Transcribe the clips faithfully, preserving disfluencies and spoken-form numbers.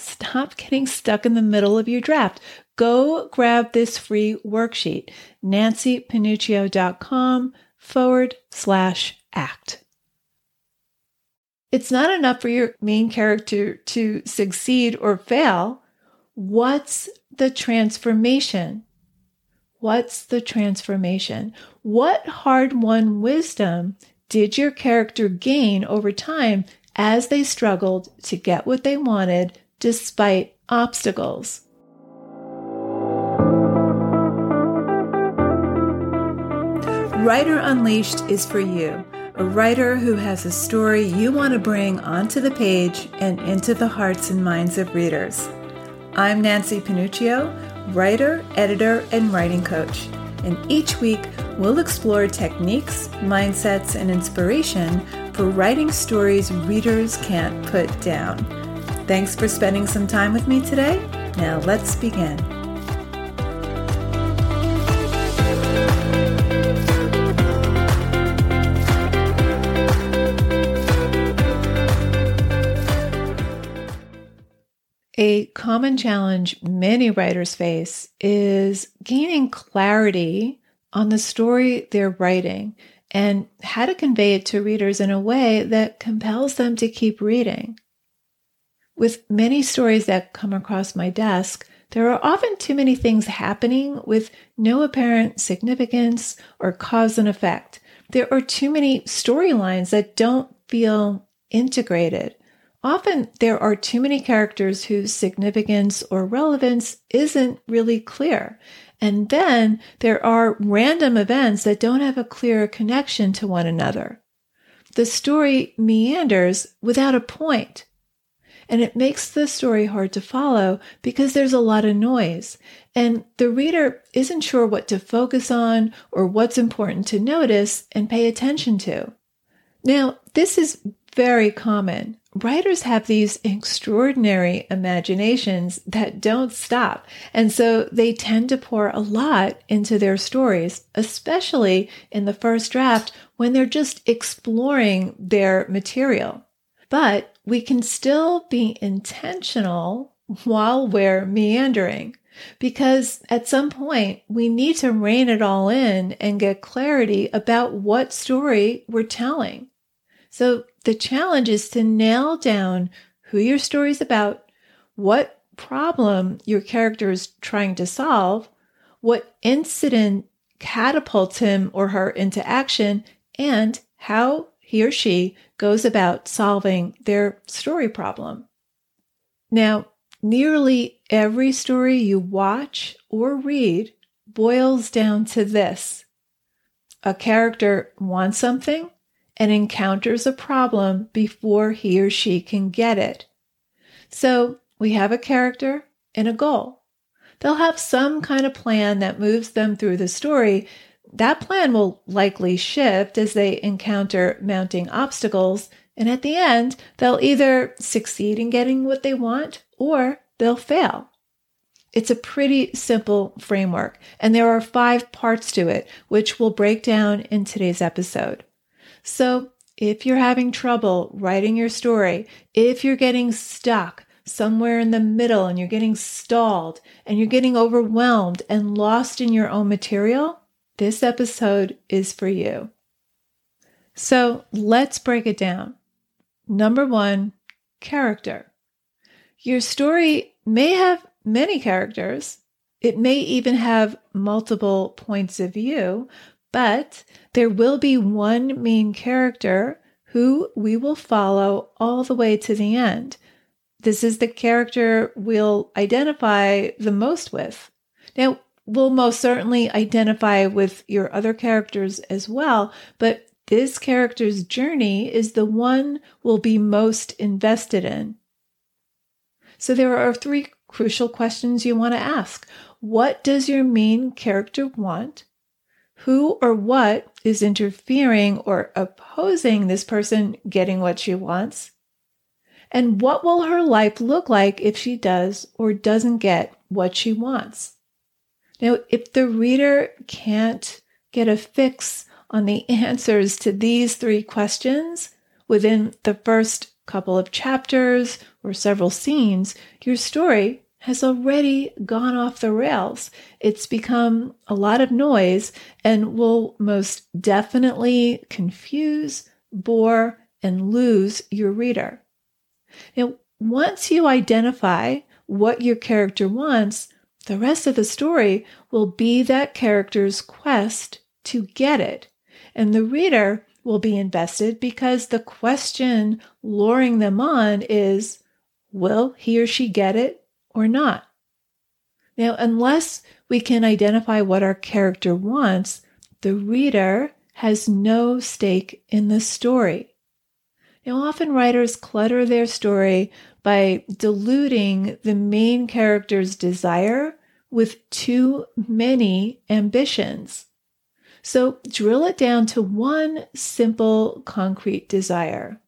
Stop getting stuck in the middle of your draft. Go grab this free worksheet, nancypanuccio.com forward slash act. It's not enough for your main character to succeed or fail. What's the transformation? What's the transformation? What hard-won wisdom did your character gain over time as they struggled to get what they wanted despite obstacles? Writer Unleashed is for you, a writer who has a story you want to bring onto the page and into the hearts and minds of readers. I'm Nancy Panuccio, writer, editor, and writing coach. And each week, we'll explore techniques, mindsets, and inspiration for writing stories readers can't put down. Thanks for spending some time with me today. Now let's begin. A common challenge many writers face is gaining clarity on the story they're writing and how to convey it to readers in a way that compels them to keep reading. With many stories that come across my desk, there are often too many things happening with no apparent significance or cause and effect. There are too many storylines that don't feel integrated. Often there are too many characters whose significance or relevance isn't really clear. And then there are random events that don't have a clear connection to one another. The story meanders without a point. And it makes the story hard to follow because there's a lot of noise. And the reader isn't sure what to focus on or what's important to notice and pay attention to. Now, this is very common. Writers have these extraordinary imaginations that don't stop, and so they tend to pour a lot into their stories, especially in the first draft when they're just exploring their material. But we can still be intentional while we're meandering, because at some point we need to rein it all in and get clarity about what story we're telling. So the challenge is to nail down who your story's about, what problem your character is trying to solve, what incident catapults him or her into action, and how he or she goes about solving their story problem. Now, nearly every story you watch or read boils down to this. A character wants something and encounters a problem before he or she can get it. So we have a character and a goal. They'll have some kind of plan that moves them through the story. That plan will likely shift as they encounter mounting obstacles, and at the end, they'll either succeed in getting what they want or they'll fail. It's a pretty simple framework, and there are five parts to it, which we'll break down in today's episode. So if you're having trouble writing your story, if you're getting stuck somewhere in the middle and you're getting stalled and you're getting overwhelmed and lost in your own material, this episode is for you. So let's break it down. Number one, character. Your story may have many characters. It may even have multiple points of view, but there will be one main character who we will follow all the way to the end. This is the character we'll identify the most with. Now, we'll most certainly identify with your other characters as well, but this character's journey is the one we'll be most invested in. So there are three crucial questions you want to ask. What does your main character want? Who or what is interfering or opposing this person getting what she wants? And what will her life look like if she does or doesn't get what she wants? Now, if the reader can't get a fix on the answers to these three questions within the first couple of chapters or several scenes, your story has already gone off the rails. It's become a lot of noise and will most definitely confuse, bore, and lose your reader. Now, once you identify what your character wants, the rest of the story will be that character's quest to get it, and the reader will be invested because the question luring them on is, will he or she get it or not? Now, unless we can identify what our character wants, the reader has no stake in the story. Now, often writers clutter their story by diluting the main character's desire with too many ambitions. So drill it down to one simple, concrete desire.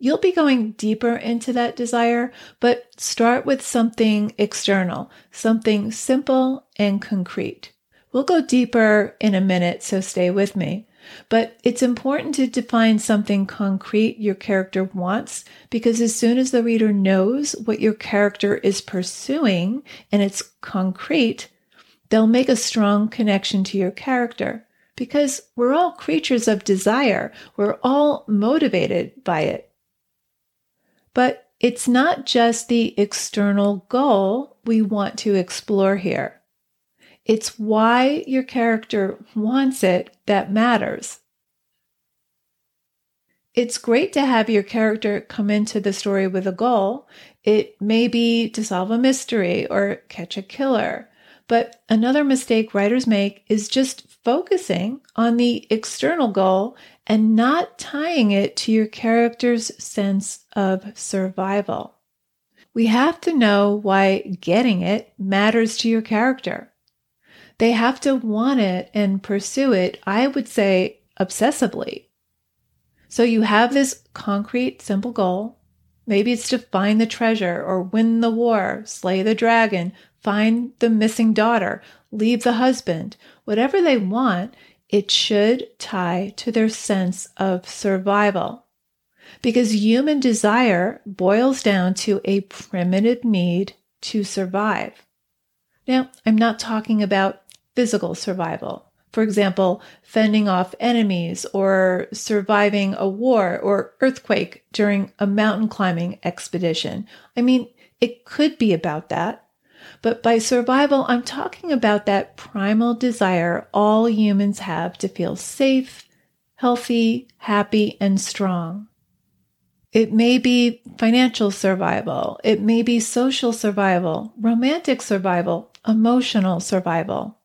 You'll be going deeper into that desire, but start with something external, something simple and concrete. We'll go deeper in a minute, so stay with me. But it's important to define something concrete your character wants, because as soon as the reader knows what your character is pursuing and it's concrete, they'll make a strong connection to your character, because we're all creatures of desire. We're all motivated by it. But it's not just the external goal we want to explore here. It's why your character wants it that matters. It's great to have your character come into the story with a goal. It may be to solve a mystery or catch a killer. But another mistake writers make is just focusing on the external goal and not tying it to your character's sense of survival. We have to know why getting it matters to your character. They have to want it and pursue it, I would say, obsessively. So you have this concrete, simple goal. Maybe it's to find the treasure or win the war, slay the dragon, find the missing daughter, leave the husband. Whatever they want, it should tie to their sense of survival. Because human desire boils down to a primitive need to survive. Now, I'm not talking about physical survival. For example, fending off enemies or surviving a war or earthquake during a mountain climbing expedition. I mean, it could be about that. But by survival, I'm talking about that primal desire all humans have to feel safe, healthy, happy, and strong. It may be financial survival. It may be social survival, romantic survival, emotional survival.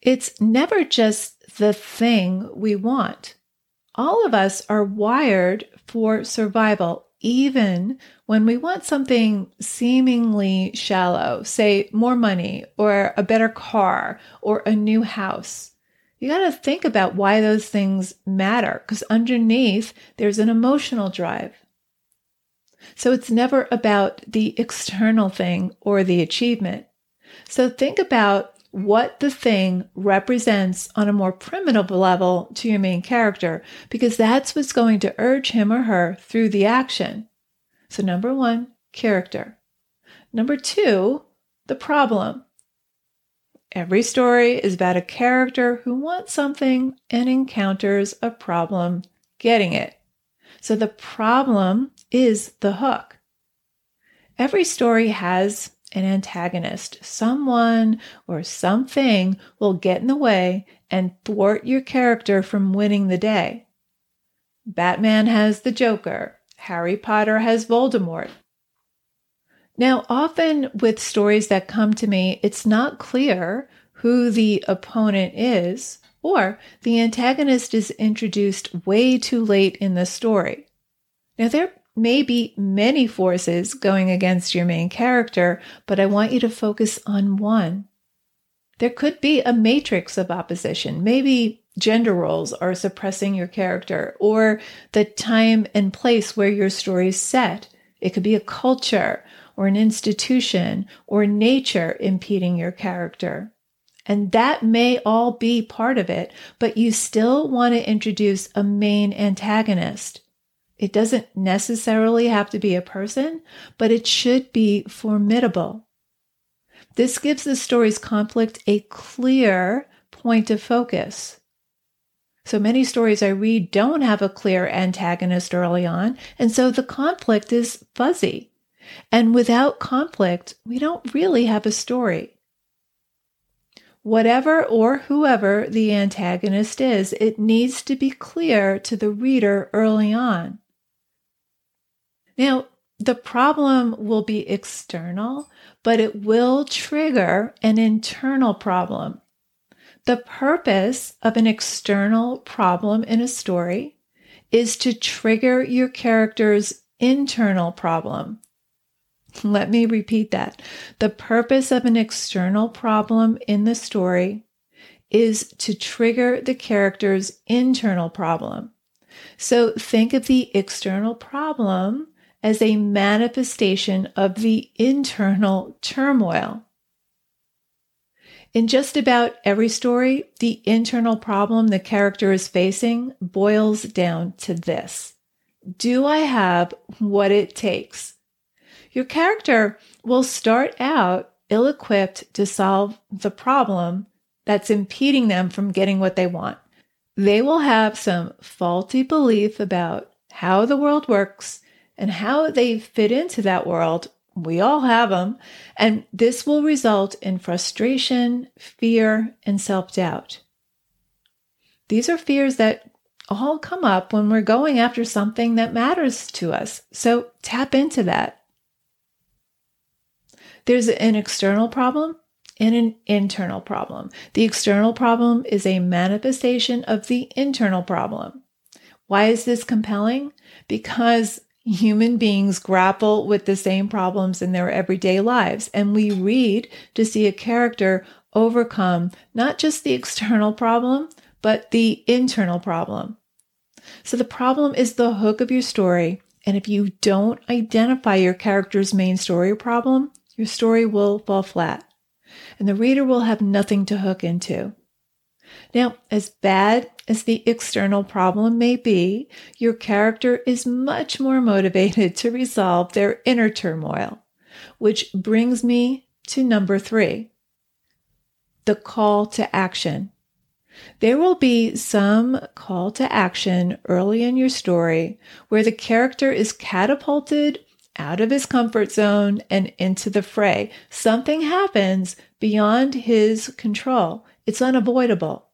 It's never just the thing we want. All of us are wired for survival, even when we want something seemingly shallow, say more money or a better car or a new house. You got to think about why those things matter, because underneath there's an emotional drive. So it's never about the external thing or the achievement. So think about what the thing represents on a more primitive level to your main character, because that's what's going to urge him or her through the action. So number one, character. Number two, the problem. Every story is about a character who wants something and encounters a problem getting it. So the problem is the hook. Every story has an antagonist. Someone or something will get in the way and thwart your character from winning the day. Batman has the Joker. Harry Potter has Voldemort. Now, often with stories that come to me, it's not clear who the opponent is, or the antagonist is introduced way too late in the story. Now, there may be many forces going against your main character, but I want you to focus on one. There could be a matrix of opposition. Maybe gender roles are suppressing your character, or the time and place where your story is set. It could be a culture or an institution or nature impeding your character. And that may all be part of it, but you still want to introduce a main antagonist. It doesn't necessarily have to be a person, but it should be formidable. This gives the story's conflict a clear point of focus. So many stories I read don't have a clear antagonist early on, and so the conflict is fuzzy. And without conflict, we don't really have a story. Whatever or whoever the antagonist is, it needs to be clear to the reader early on. Now, the problem will be external, but it will trigger an internal problem. The purpose of an external problem in a story is to trigger your character's internal problem. Let me repeat that. The purpose of an external problem in the story is to trigger the character's internal problem. So think of the external problem as a manifestation of the internal turmoil. In just about every story, the internal problem the character is facing boils down to this: do I have what it takes? Your character will start out ill-equipped to solve the problem that's impeding them from getting what they want. They will have some faulty belief about how the world works and how they fit into that world. We all have them. And this will result in frustration, fear, and self-doubt. These are fears that all come up when we're going after something that matters to us. So tap into that. There's an external problem and an internal problem. The external problem is a manifestation of the internal problem. Why is this compelling? Because human beings grapple with the same problems in their everyday lives, and we read to see a character overcome not just the external problem, but the internal problem. So the problem is the hook of your story, and if you don't identify your character's main story problem, your story will fall flat, and the reader will have nothing to hook into. Now, as bad as the external problem may be, your character is much more motivated to resolve their inner turmoil, which brings me to number three, the call to action. There will be some call to action early in your story where the character is catapulted out of his comfort zone and into the fray. Something happens beyond his control. It's unavoidable.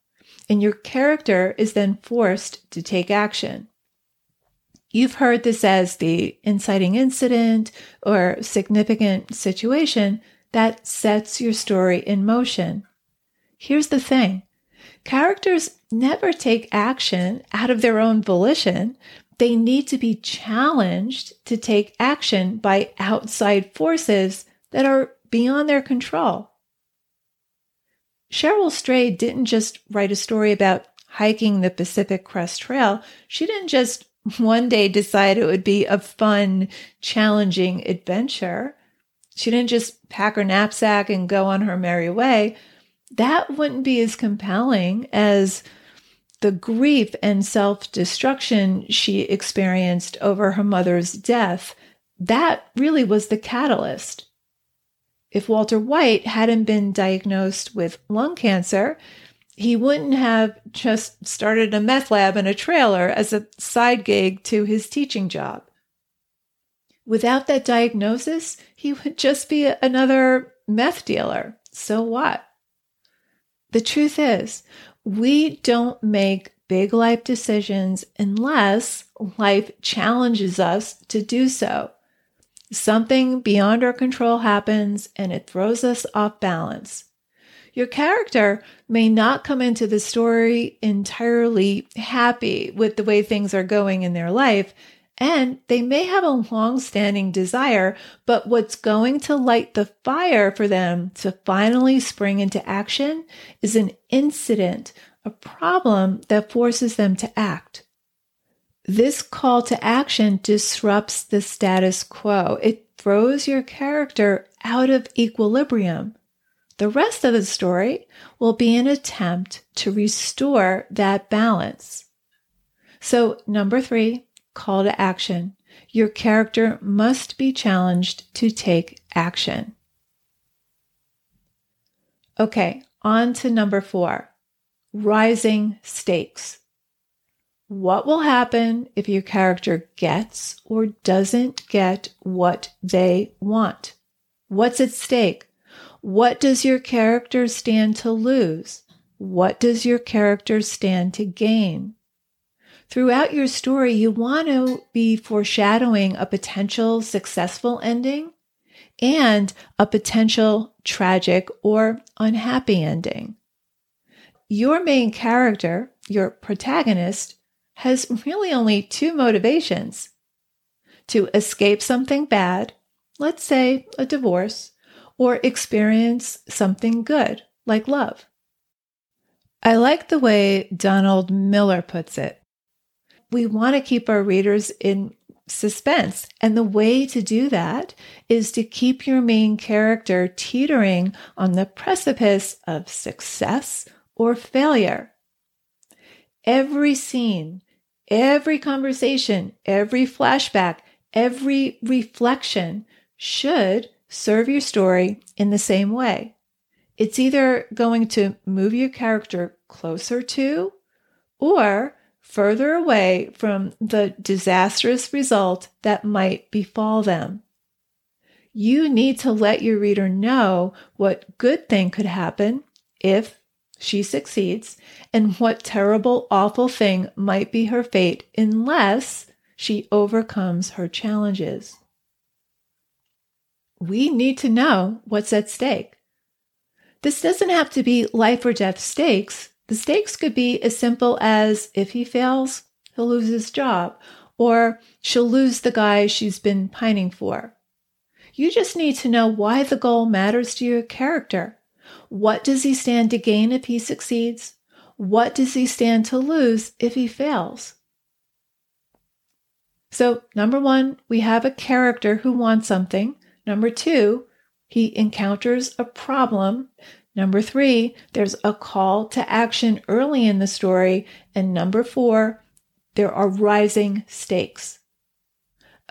And your character is then forced to take action. You've heard this as the inciting incident or significant situation that sets your story in motion. Here's the thing. Characters never take action out of their own volition. They need to be challenged to take action by outside forces that are beyond their control. Cheryl Strayed didn't just write a story about hiking the Pacific Crest Trail. She didn't just one day decide it would be a fun, challenging adventure. She didn't just pack her knapsack and go on her merry way. That wouldn't be as compelling as the grief and self-destruction she experienced over her mother's death. That really was the catalyst. If Walter White hadn't been diagnosed with lung cancer, he wouldn't have just started a meth lab and a trailer as a side gig to his teaching job. Without that diagnosis, he would just be another meth dealer. So what? The truth is, we don't make big life decisions unless life challenges us to do so. Something beyond our control happens and it throws us off balance. Your character may not come into the story entirely happy with the way things are going in their life, And they may have a long-standing desire, but what's going to light the fire for them to finally spring into action is an incident, a problem that forces them to act. This call to action disrupts the status quo. It throws your character out of equilibrium. The rest of the story will be an attempt to restore that balance. So number three, call to action. Your character must be challenged to take action. Okay, on to number four, rising stakes. What will happen if your character gets or doesn't get what they want? What's at stake? What does your character stand to lose? What does your character stand to gain? Throughout your story, you want to be foreshadowing a potential successful ending and a potential tragic or unhappy ending. Your main character, your protagonist, has really only two motivations: to escape something bad, let's say a divorce, or experience something good, like love. I like the way Donald Miller puts it. We want to keep our readers in suspense, and the way to do that is to keep your main character teetering on the precipice of success or failure. Every scene, every conversation, every flashback, every reflection should serve your story in the same way. It's either going to move your character closer to or further away from the disastrous result that might befall them. You need to let your reader know what good thing could happen if she succeeds and what terrible, awful thing might be her fate unless she overcomes her challenges. We need to know what's at stake. This doesn't have to be life or death stakes. The stakes could be as simple as if he fails, he'll lose his job, or she'll lose the guy she's been pining for. You just need to know why the goal matters to your character. What does he stand to gain if he succeeds? What does he stand to lose if he fails? So, number one, we have a character who wants something. Number two, he encounters a problem. Number three, there's a call to action early in the story. And number four, there are rising stakes.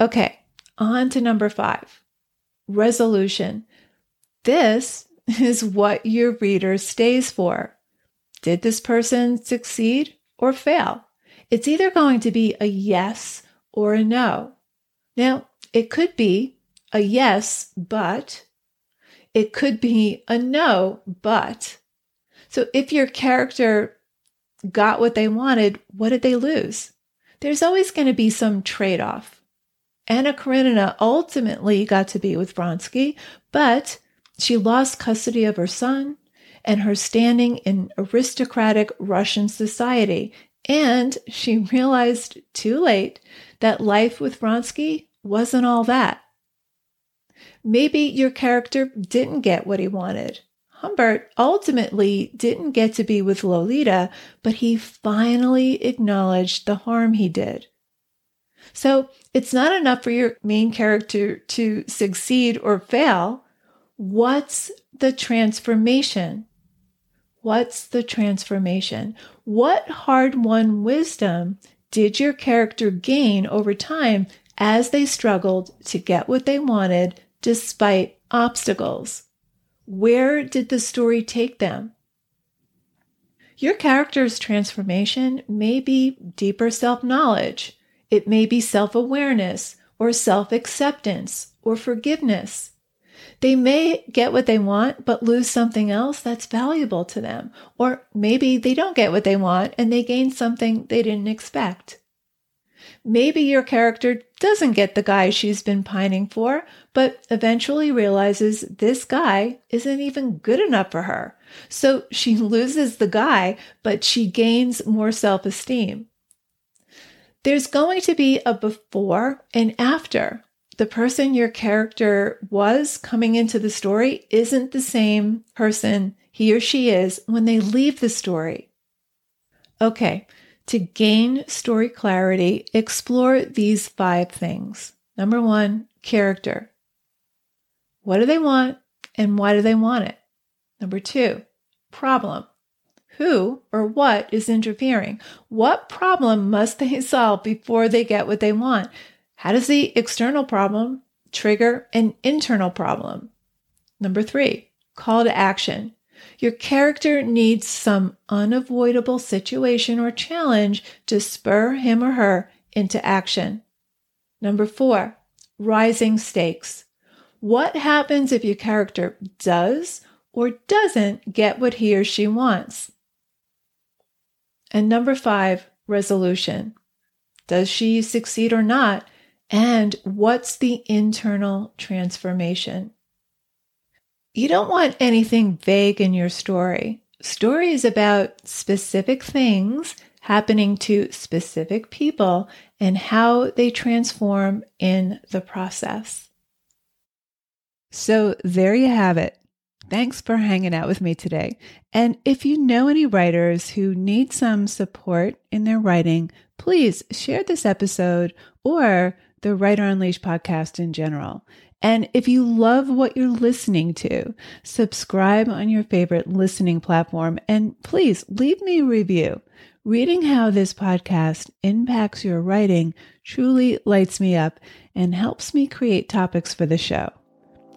Okay, on to number five, resolution. This is what your reader stays for. Did this person succeed or fail? It's either going to be a yes or a no. Now, it could be a yes, but it could be a no, but. So if your character got what they wanted, what did they lose? There's always going to be some trade-off. Anna Karenina ultimately got to be with Vronsky, but she lost custody of her son and her standing in aristocratic Russian society. And she realized too late that life with Vronsky wasn't all that. Maybe your character didn't get what he wanted. Humbert ultimately didn't get to be with Lolita, but he finally acknowledged the harm he did. So it's not enough for your main character to succeed or fail. What's the transformation? What's the transformation? What hard-won wisdom did your character gain over time as they struggled to get what they wanted despite obstacles? Where did the story take them? Your character's transformation may be deeper self-knowledge. It may be self-awareness or self-acceptance or forgiveness. They may get what they want but lose something else that's valuable to them. Or maybe they don't get what they want and they gain something they didn't expect. Maybe your character doesn't get the guy she's been pining for, but eventually realizes this guy isn't even good enough for her. So she loses the guy, but she gains more self-esteem. there's going to be a before and after. The person your character was coming into the story isn't the same person he or she is when they leave the story. Okay, to gain story clarity, explore these five things. Number one, character. What do they want and why do they want it? Number two, problem. Who or what is interfering? What problem must they solve before they get what they want? How does the external problem trigger an internal problem? Number three, call to action. Your character needs some unavoidable situation or challenge to spur him or her into action. Number four, rising stakes. What happens if your character does or doesn't get what he or she wants? And number five, resolution. Does she succeed or not? And what's the internal transformation? You don't want anything vague in your story. Story is about specific things happening to specific people and how they transform in the process. So there you have it. Thanks for hanging out with me today. And if you know any writers who need some support in their writing, please share this episode or the Writer Unleashed podcast in general. And if you love what you're listening to, subscribe on your favorite listening platform and please leave me a review. Reading how this podcast impacts your writing truly lights me up and helps me create topics for the show.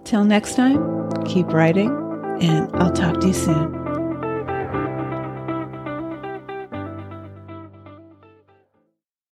Till next time, keep writing, and I'll talk to you soon.